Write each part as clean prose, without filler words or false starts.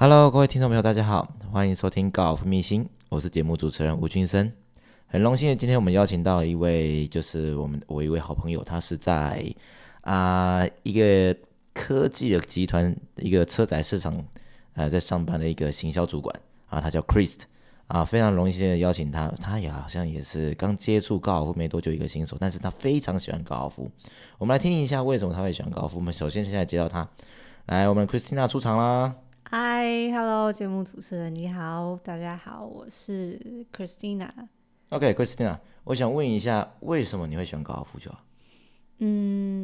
Hello， 各位听众朋友，大家好，欢迎收听《Golf 秘辛》，我是节目主持人吴俊生。很荣幸的，今天我们邀请到一位，就是我一位好朋友，他是在一个科技的集团，一个车载市场在上班的一个行销主管啊，他叫 Chris 啊，非常荣幸的邀请他，他也好像也是刚接触高尔夫没多久一个新手，但是他非常喜欢高尔夫。我们来听一下为什么他会喜欢高尔夫。我们首先现在接到他，来，我们 Christina 出场啦。嗨 ，Hello， 节目主持人你好，大家好，我是 Christina。OK，Christina，、我想问一下，为什么你会喜欢高尔夫球？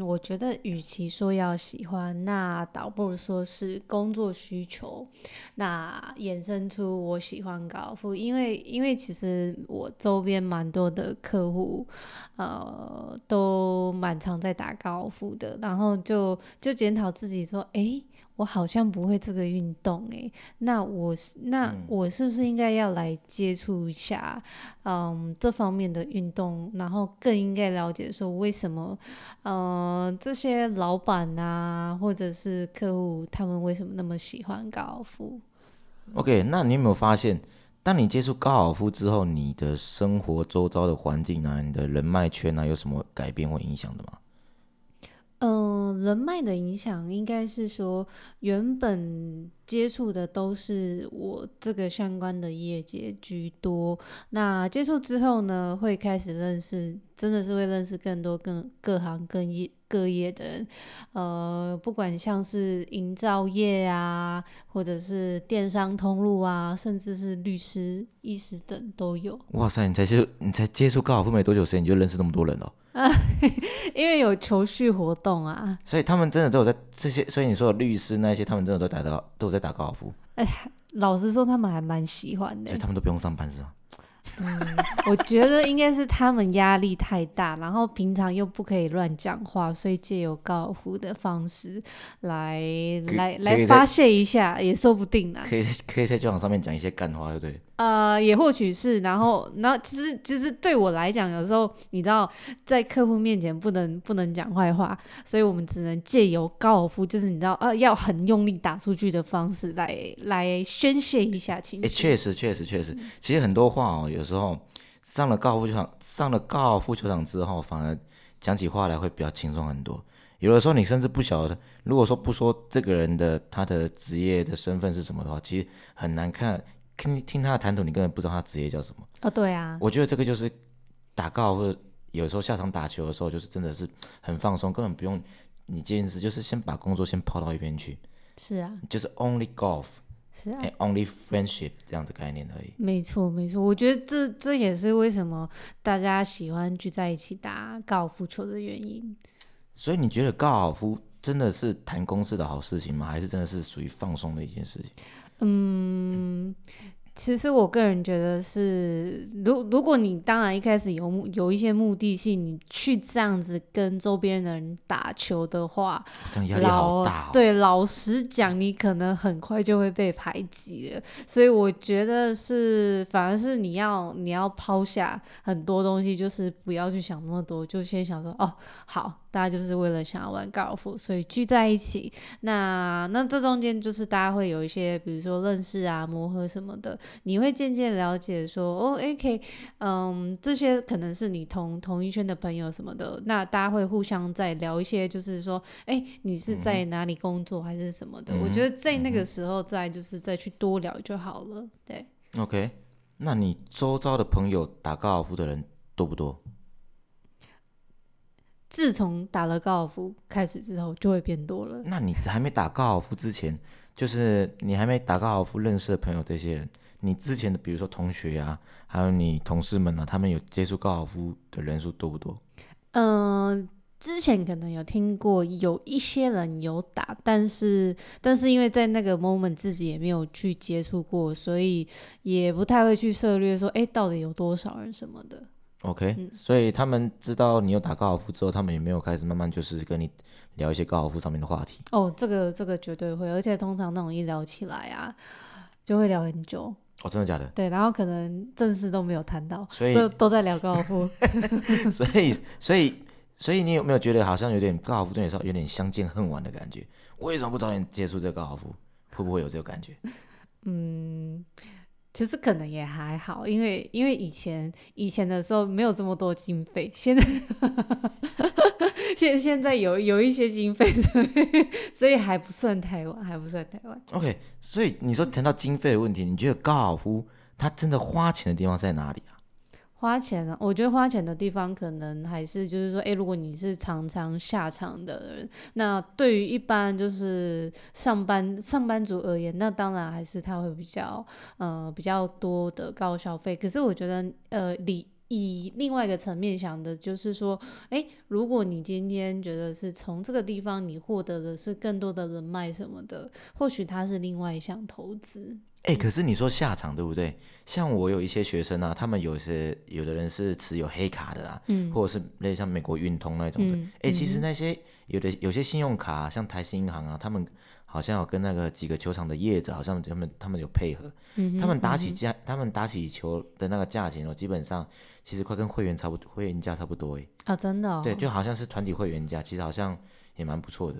我觉得与其说要喜欢，那倒不如说是工作需求，那衍生出我喜欢高尔夫，因为其实我周边蛮多的客户，都蛮常在打高尔夫的，然后就检讨自己说，我好像不会这个运动那我是不是应该要来接触一下这方面的运动，然后更应该了解说为什么这些老板啊或者是客户他们为什么那么喜欢高尔夫。 OK， 那你有没有发现当你接触高尔夫之后，你的生活周遭的环境啊，你的人脉圈啊，有什么改变或影响的吗？人脉的影响应该是说，原本接触的都是我这个相关的业界居多，那接触之后呢，会开始认识，真的是会认识更多各行各业的人，不管像是营造业啊，或者是电商通路啊，甚至是律师、医师等都有。哇塞，你才接触高尔夫没多久时间，你就认识那么多人哦。因为有球序活动啊，所以他们真的都有在这些，所以你说的律师那些，他们真的都有在打高尔夫。老实说，他们还蛮喜欢的。所以他们都不用上班是吗？我觉得应该是他们压力太大，然后平常又不可以乱讲话，所以借由高尔夫的方式来发泄一下，也说不定啊。可以在球场上面讲一些干话，对不对？也或许是，然后其实对我来讲，有时候你知道，在客户面前不能讲坏话，所以我们只能借由高尔夫，就是你知道，要很用力打出去的方式来宣泄一下情绪。确实，其实很多话有时候上了高尔夫球场之后，反而讲起话来会比较轻松很多。有的时候你甚至不晓得，如果说不说这个人的他的职业的身份是什么的话，其实很难看。听他的谈吐，你根本不知道他职业叫什么。哦，对啊，我觉得这个就是打高尔夫，有时候下场打球的时候，就是真的是很放松，根本不用你坚持，就是先把工作先抛到一边去。是啊，就是 only golf。是啊 ，only friendship 这样的概念而已。没错，我觉得这也是为什么大家喜欢聚在一起打高尔夫球的原因。所以你觉得高尔夫真的是谈公事的好事情吗？还是真的是属于放松的一件事情？其实我个人觉得是，如果你当然一开始有一些目的性，你去这样子跟周边人打球的话，这样压力好大哦。对，老实讲，你可能很快就会被排挤了。所以我觉得是，反而是你要抛下很多东西，就是不要去想那么多，就先想说，哦，好。大家就是为了想要玩高尔夫，所以聚在一起。那这中间就是大家会有一些，比如说认识啊、磨合什么的，你会渐渐了解说，这些可能是你同一圈的朋友什么的。那大家会互相再聊一些，就是说，你是在哪里工作还是什么的？我觉得在那个时候再去多聊就好了。对。OK， 那你周遭的朋友打高尔夫的人多不多？自从打了高尔夫开始之后，就会变多了。那你还没打高尔夫之前，就是你还没打高尔夫认识的朋友这些人，你之前的比如说同学啊，还有你同事们啊，他们有接触高尔夫的人数多不多？之前可能有听过有一些人有打，但是因为在那个 moment 自己也没有去接触过，所以也不太会去涉略说，到底有多少人什么的。OK， 所以他们知道你有打高尔夫之后，他们也没有开始慢慢就是跟你聊一些高尔夫上面的话题。哦，这个绝对会，而且通常那种一聊起来啊，就会聊很久。哦，真的假的？对，然后可能正事都没有谈到，所以都在聊高尔夫。所以你有没有觉得好像有点高尔夫对你说有点相见恨晚的感觉？为什么不早点接触这个高尔夫？会不会有这个感觉？嗯，其实可能也还好，因为以前的时候没有这么多经费，现在有一些经费，所以还不算太晚。 OK， 所以你说谈到经费的问题，你觉得高尔夫它真的花钱的地方在哪里啊？花钱啊，我觉得花钱的地方可能还是就是说，如果你是常常下场的人，那对于一般就是上班族而言，那当然还是他会比较多的高消费。可是我觉得以另外一个层面想的就是说，如果你今天觉得是从这个地方你获得的是更多的人脉什么的，或许它是另外一项投资。可是你说下场对不对？像我有一些学生啊，他们有的人是持有黑卡的啊，或者是类似像美国运通那种的。其实那些有些信用卡啊，像台新银行啊，他们好像有跟那个几个球场的业者，好像他们有配合，他们打起球的那个价钱哦，基本上其实快跟会员价差不多哎。啊，真的哦。对，就好像是团体会员价，其实好像也蛮不错的。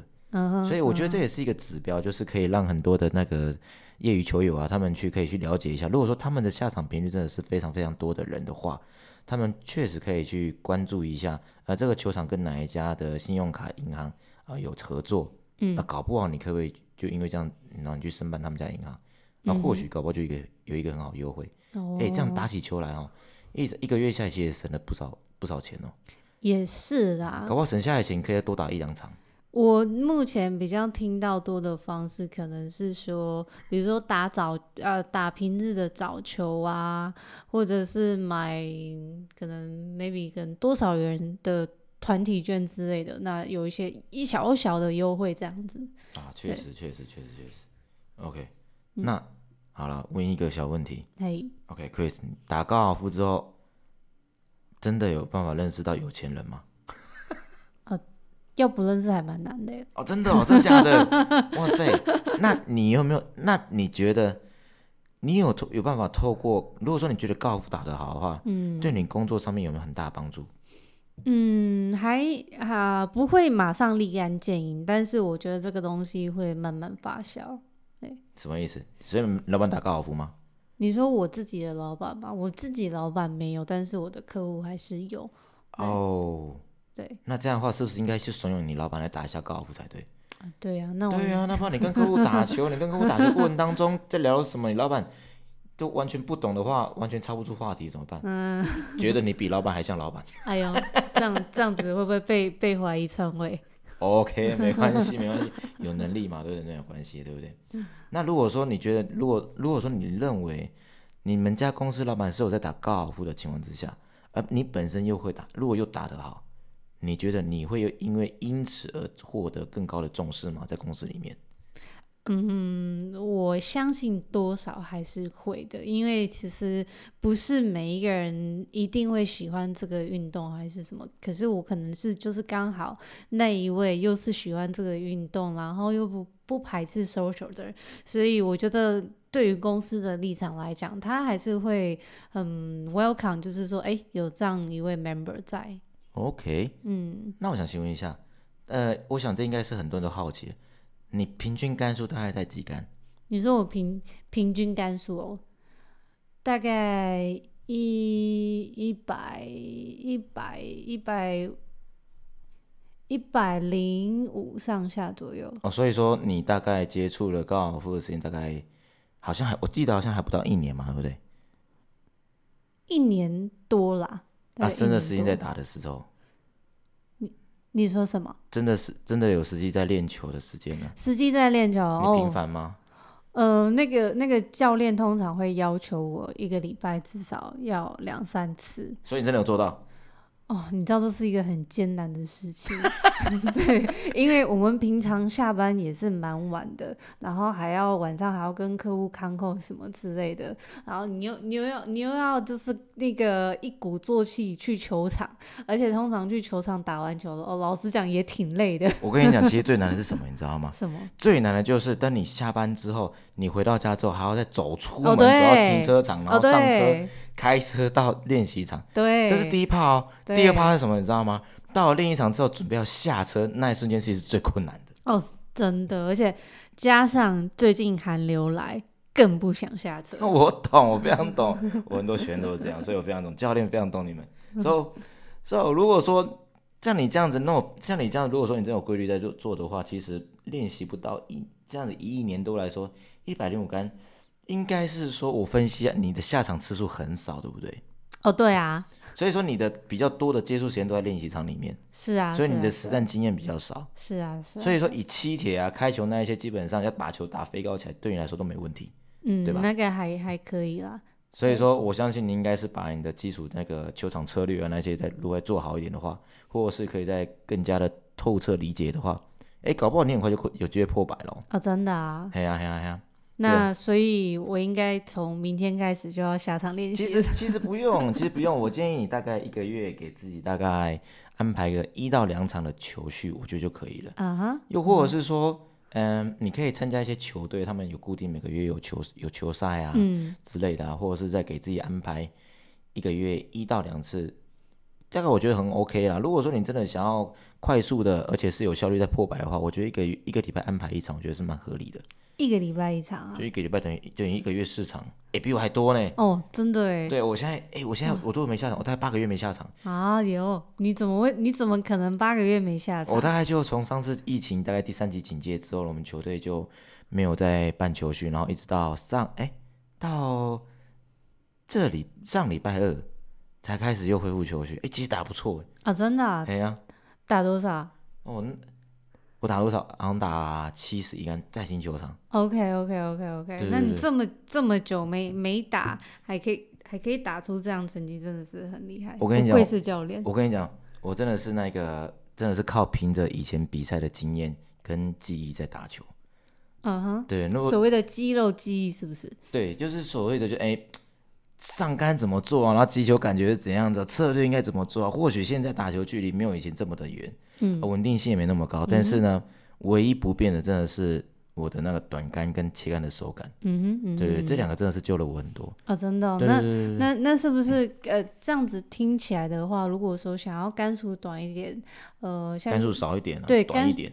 所以我觉得这也是一个指标，就是可以让很多的那个业余球友啊，他们可以去了解一下。如果说他们的下场频率真的是非常非常多的人的话，他们确实可以去关注一下，这个球场跟哪一家的信用卡银行有合作，搞不好你可不可以就因为这样，然后你去申办他们家银行，那或许搞不好就有一个很好的优惠。这样打起球来哦，一个月下来其实省了不少钱哦。也是啦，搞不好省下来的钱可以再多打一两场。我目前比较听到多的方式可能是说，比如说打平日的早球啊，或者是买可能 maybe 跟多少人的团体券之类的，那有一些一小小的优惠这样子啊。确实 OK， 那好了，问一个小问题。OK Chris， 打高尔夫之后真的有办法认识到有钱人吗？要不认识还蛮难的哦。真的哦？真的假的？哇塞，那你觉得你有办法透过，如果说你觉得高尔夫打得好的话，对你工作上面有没有很大的帮助？不会马上立竿见影，但是我觉得这个东西会慢慢发酵。对，什么意思？所以老板打高尔夫吗？你说我自己的老板吧，我自己老板没有，但是我的客户还是有。哦。对，那这样的话是不是应该去怂恿你老板来打一下高尔夫才对？对啊，那怕你跟客户打球，你跟客户打球过程当中在聊什么，你老板都完全不懂的话，完全插不出话题怎么办？觉得你比老板还像老板。哎呦，这样子会不会被怀疑篡位？ OK， 没关系，有能力嘛，对不对？没有关系，对不对？那如果说你觉得，如果说你认为你们家公司老板是有在打高尔夫的情况之下，而你本身又会打，如果又打得好，你觉得你会因此而获得更高的重视吗？在公司里面？我相信多少还是会的，因为其实不是每一个人一定会喜欢这个运动还是什么，可是我可能是就是刚好那一位又是喜欢这个运动，然后又不排斥 social 的人，所以我觉得对于公司的立场来讲，他还是会很 welcome， 就是说有这样一位 member 在。OK， 那我想询问一下，我想这应该是很多人都好奇，你平均杆数大概在几杆？你说我平均杆数哦，大概105上下左右。哦，所以说你大概接触了高尔夫的时间大概好像我记得好像还不到一年嘛，对不对？1年多啦。啊，真的实际在打的时候，你说什么？真的有实际在练球的时间呢？实际在练球，你频繁吗？那个教练通常会要求我一个礼拜至少要2-3次，所以你真的有做到？哦，你知道这是一个很艰难的事情。对，因为我们平常下班也是蛮晚的，然后晚上还要跟客户看扣什么之类的，然后你又要就是那个一鼓作气去球场，而且通常去球场打完球老实讲也挺累的。我跟你讲，其实最难的是什么你知道吗？什么？最难的就是当你下班之后，你回到家之后还要再走出门，走到停车场，然后上车，开车到练习场。对，这是第一趴哦。第二趴是什么你知道吗？到了另一场之后准备要下车那一瞬间其实是最困难的哦。真的，而且加上最近寒流来更不想下车。我懂，我非常懂，我很多学员都是这样，所以我非常懂，教练非常懂你们。So 如果说像你这样子，如果说你真有规律在做的话，其实练习不到这样子一亿年多来说，105杆应该是说我分析你的下场次数很少，对不对？哦，对啊。所以说你的比较多的接触时间都在练习场里面。是啊。所以你的实战经验比较少。是啊，是啊。所以说以七铁啊、开球那一些，基本上要把球打飞高起来，对你来说都没问题。嗯，对吧？那个还可以啦。所以说我相信你应该是把你的基础那个球场策略啊那些如果做好一点的话，或者是可以再更加的透彻理解的话，搞不好你很快就有机会破百了。哦，真的啊。对啊，对啊，对啊。那所以我应该从明天开始就要下场练习。其实不用，我建议你大概1个月给自己大概安排个1到2场的球序，我觉得就可以了。又或者是说你可以参加一些球队，他们有固定每个月有球赛啊之类的啊，或者是再给自己安排1个月1到2次，大概我觉得很 OK 啦。如果说你真的想要快速的而且是有效率在破百的话，我觉得一个礼拜安排1场，我觉得是蛮合理的。1个礼拜1场啊？就1个礼拜等于1个月4场，比我还多呢。哦，真的耶。对，我现在我都没下场，我大概8个月没下场啊。有，你怎么可能8个月没下场？我大概就从上次疫情大概第3级警戒之后，我们球队就没有再办球训，然后一直到到这里上礼拜2才开始又恢复球训。其实打不错啊。真的啊？啊。打多少？我打多少？好像打71杆，在新球场。OK， 对。那你这么久没打，还可以打出这样成绩，真的是很厉害。我跟你讲，不愧是教练。我跟你讲，我真的是真的是靠凭着以前比赛的经验跟记忆在打球。对，所谓的肌肉记忆是不是？对，就是所谓的上杆怎么做啊，然后击球感觉是怎样子，策略应该怎么做啊。或许现在打球距离没有以前这么的远，稳定性也没那么高，但是呢唯一不变的真的是我的那个短杆跟切杆的手感。对，这2个真的是救了我很多。真的哦。对对对对。那是不是这样子听起来的话，如果说想要杆数短一点，杆数少一点啊，对，短一点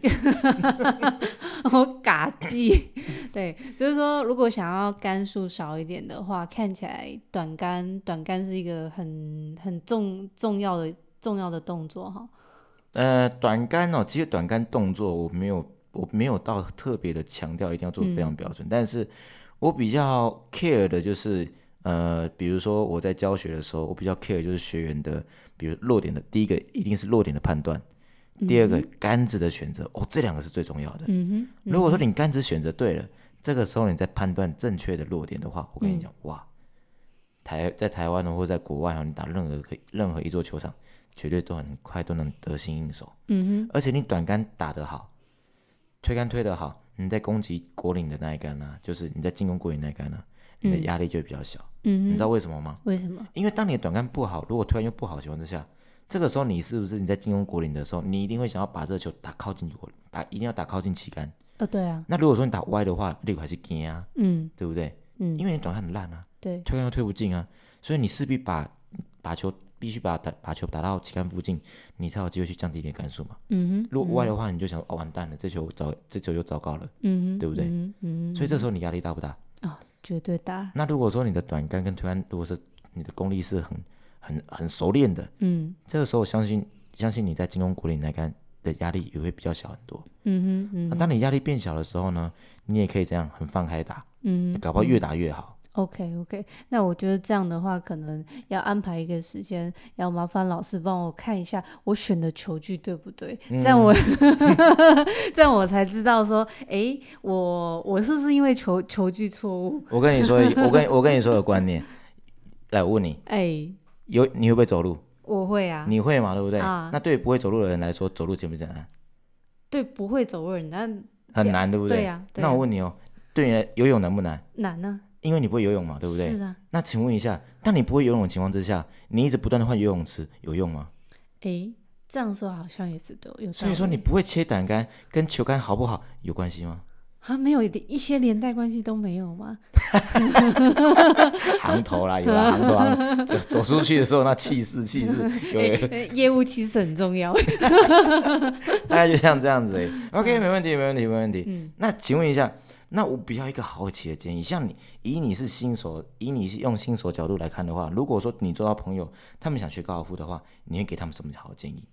我嘎记对，就是说如果想要杆数少一点的话，看起来短杆是一个很重要的动作哈。短杆哦，其实短杆动作我没有到特别的强调一定要做非常标准，但是我比较 care 的就是比如说我在教学的时候，我比较 care 就是学员的，比如落点的，第一个一定是落点的判断，第二个杆子的选择，这2个是最重要的。如果说你杆子选择对了，这个时候你在判断正确的落点的话，我跟你讲，哇，在台湾或在国外，你打任何一座球场，绝对都很快都能得心应手。而且你短杆打得好，推杆推得好，你在攻击果岭的那一杆啊，就是你在进攻果岭那一杆啊，你的压力就会比较小。你知道为什么吗？为什么？因为当你的短杆不好，如果推杆又不好的情况之下，这个时候你在进攻果岭的时候，你一定会想要把这个球打靠近果岭，一定要打靠近旗杆。对啊。那如果说你打歪的话，力还是惊啊，对不对？因为你短杆很烂啊，对，推杆又推不进啊，所以你势必必须把球打到旗杆附近，你才有机会去降低你的杆数嘛。如果歪的话，你就想完蛋了，这球又糟糕了，对不对？所以这时候你压力大不大？绝对大。那如果说你的短杆跟推杆，如果是你的功力是很熟练的，这个时候相信你在进攻果岭那杆的压力也会比较小很多。那当你压力变小的时候呢，你也可以这样很放开打，搞不好越打越好。OK， 那我觉得这样的话可能要安排一个时间，要麻烦老师帮我看一下我选的球具对不对，这样我才知道说我是不是因为球具错误。我跟你说我跟你说有观念来，我问你，你会不会走路？我会啊。你会嘛，对不对？那对不会走路的人来说，走路简不简单？对不会走路的人很难，对不对？对啊。那我问你哦，对你来游泳难不难？难啊，因为你不会游泳嘛，对不对？是啊。那请问一下，当你不会游泳的情况之下，你一直不断的换游泳池，有用吗？这样说好像也是都有道理。所以说你不会切短杆跟球杆好不好有关系吗？没有，一些连带关系都没有吗？行头啦，有啦，行头行就走出去的时候那气势业务气势很重要大概就像这样子而已。 OK， 没问题、那请问一下，那我比较一个好奇的建议，像你以你是用新手角度来看的话，如果说你做到朋友他们想学高尔夫的话，你会给他们什么好建议？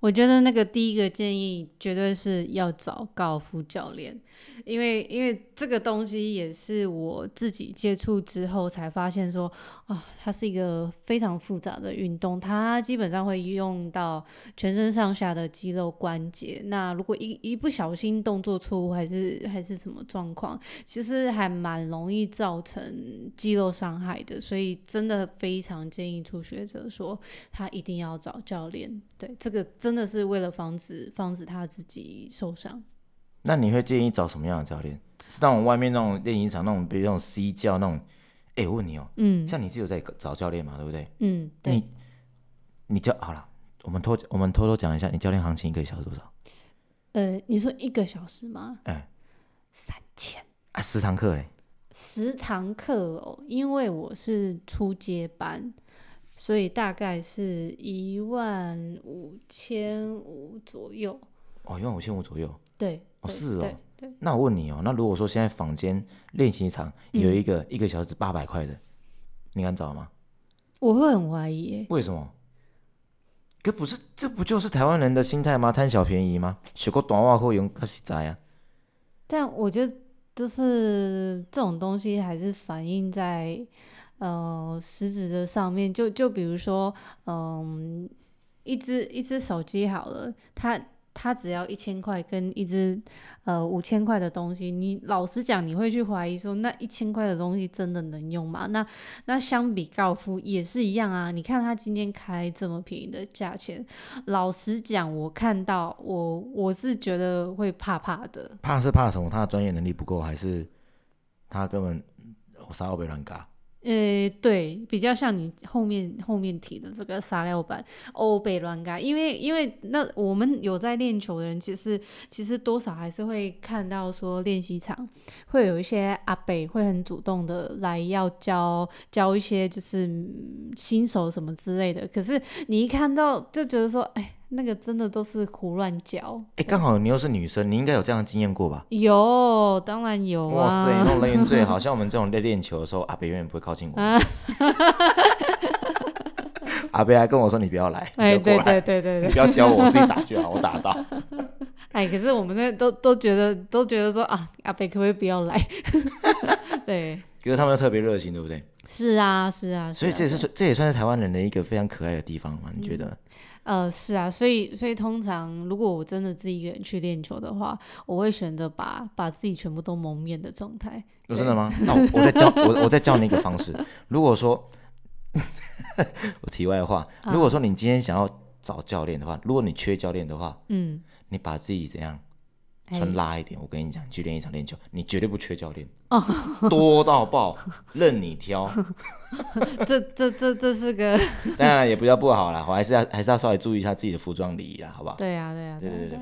我觉得那个第一个建议绝对是要找高尔夫教练，因为这个东西也是我自己接触之后才发现说，它是一个非常复杂的运动，它基本上会用到全身上下的肌肉关节，那如果一不小心动作错误还是什么状况，其实还蛮容易造成肌肉伤害的，所以真的非常建议初学者说他一定要找教练，对，这个真的是为了防止他自己受伤。那你会建议找什么样的教练？是那种外面那种练习场那种，比如那种 C 教那种？我问你像你自己有在找教练嘛，对不对？对。你教好了，我们偷偷讲一下，你教练行情一个小时多少？你说一个小时吗？3000啊，10堂课嘞？10堂课哦，因为我是初阶班。所以大概是15500左右。15500左右。对。对。那我问你那如果说现在坊间练习场有一个1个小时800块的，你敢找吗？我会很怀疑耶。为什么？这不就是台湾人的心态吗？贪小便宜吗？学过短袜后用较实在啊。但我觉得就是这种东西还是反映在实质的上面，就比如说，一只手机好了，它只要1000块，跟一只5000块的东西，你老实讲，你会去怀疑说，那1000块的东西真的能用吗？那相比高尔夫也是一样啊，你看他今天开这么便宜的价钱，老实讲，我看到我是觉得会怕的。怕是怕什么？他的专业能力不够，还是他根本啥都不会乱搞？对，比较像你后面提的这个沙料版欧北乱嘎，因为那我们有在练球的人，其实多少还是会看到说练习场会有一些阿北会很主动的来要教一些就是新手什么之类的，可是你一看到就觉得说，那个真的都是胡乱教。刚好你又是女生，你应该有这样的经验过吧？有，当然有啊。哇塞，那种人缘最好，像我们这种在练球的时候，阿北永远不会靠近我。阿北还跟我说：“你不要来，不要过来，对，你不要教我，我自己打就好，我打到。”可是我们那都觉得说阿北可不可以不要来？对。可是他们又特别热情，对不对？是啊。所以这也算是台湾人的一个非常可爱的地方嘛？你觉得？是啊，所以通常如果我真的自己一个人去练球的话，我会选择把自己全部都蒙面的状态。真的吗？那我再教我再教你一个方式。如果说我题外话，如果说你今天想要找教练的话，如果你缺教练的话，你把自己怎样穿拉一点，我跟你讲，你去练一场练球，你绝对不缺教练，多到爆，任你挑。这是个，当然也比较不好啦，我还是要稍微注意一下自己的服装礼仪啦，好不好？对啊，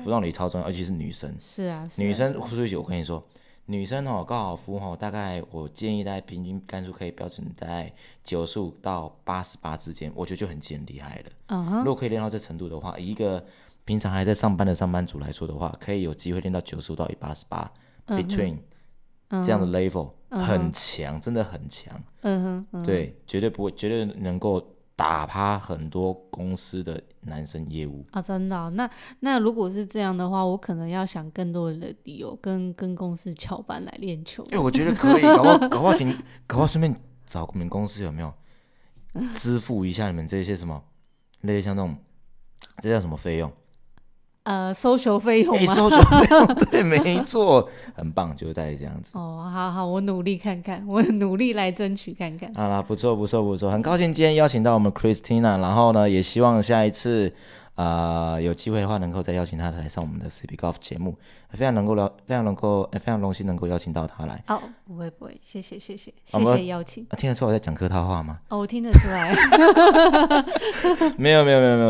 服装礼仪超重要，尤其是女生。是啊，女生，我跟你说，女生高尔夫大概我建议大概平均杆数可以标准在95到88之间，我觉得就很厉害了。如果可以练到这程度的话，以一个平常还在上班的上班族来说的话，可以有机会练到95到188 between 这样的 level， 很强，真的很强。对，绝对能够打趴很多公司的男生业务啊！真的，那如果是这样的话，我可能要想更多的理由跟公司翘班来练球。我觉得可以，搞不好顺便找你们公司有没有支付一下你们这些什么类似像那种这叫什么费用？social 费用吗？social 费用，对，没错，很棒，就大概这样子。好，我努力看看，我努力来争取看看。好啦，不错，很高兴今天邀请到我们 Christina， 然后呢，也希望下一次有机会的话，能够再邀请她来上我们的 CB Golf 节目，非常荣幸能够邀请到她来。不会，谢谢，谢谢邀请。听得出我在讲客套话吗？我听得出来。没有，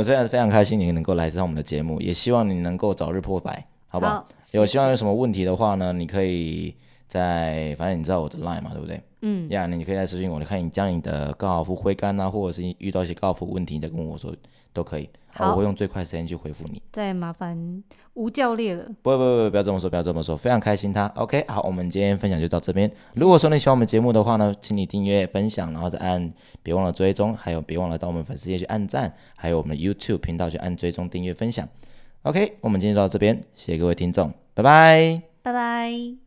非常开心你能够来上我们的节目，也希望你能够早日破百，好不好？有希望有什么问题的话呢，你可以在反正你知道我的 line 嘛，对不对？嗯，呀，你可以来私信我，你看你将你的高尔夫挥杆啊，或者是遇到一些高尔夫问题，你再跟我说都可以。好，我会用最快时间去回复你。再麻烦吴教练了。不要这么说，不要这么说，非常开心他。OK， 好，我们今天分享就到这边。如果说你喜欢我们节目的话呢，请你订阅、分享，然后再按别忘了追踪，还有别忘了到我们粉丝页去按赞，还有我们 YouTube 频道去按追踪、订阅、分享。OK， 我们今天就到这边，谢谢各位听众，拜拜，拜拜。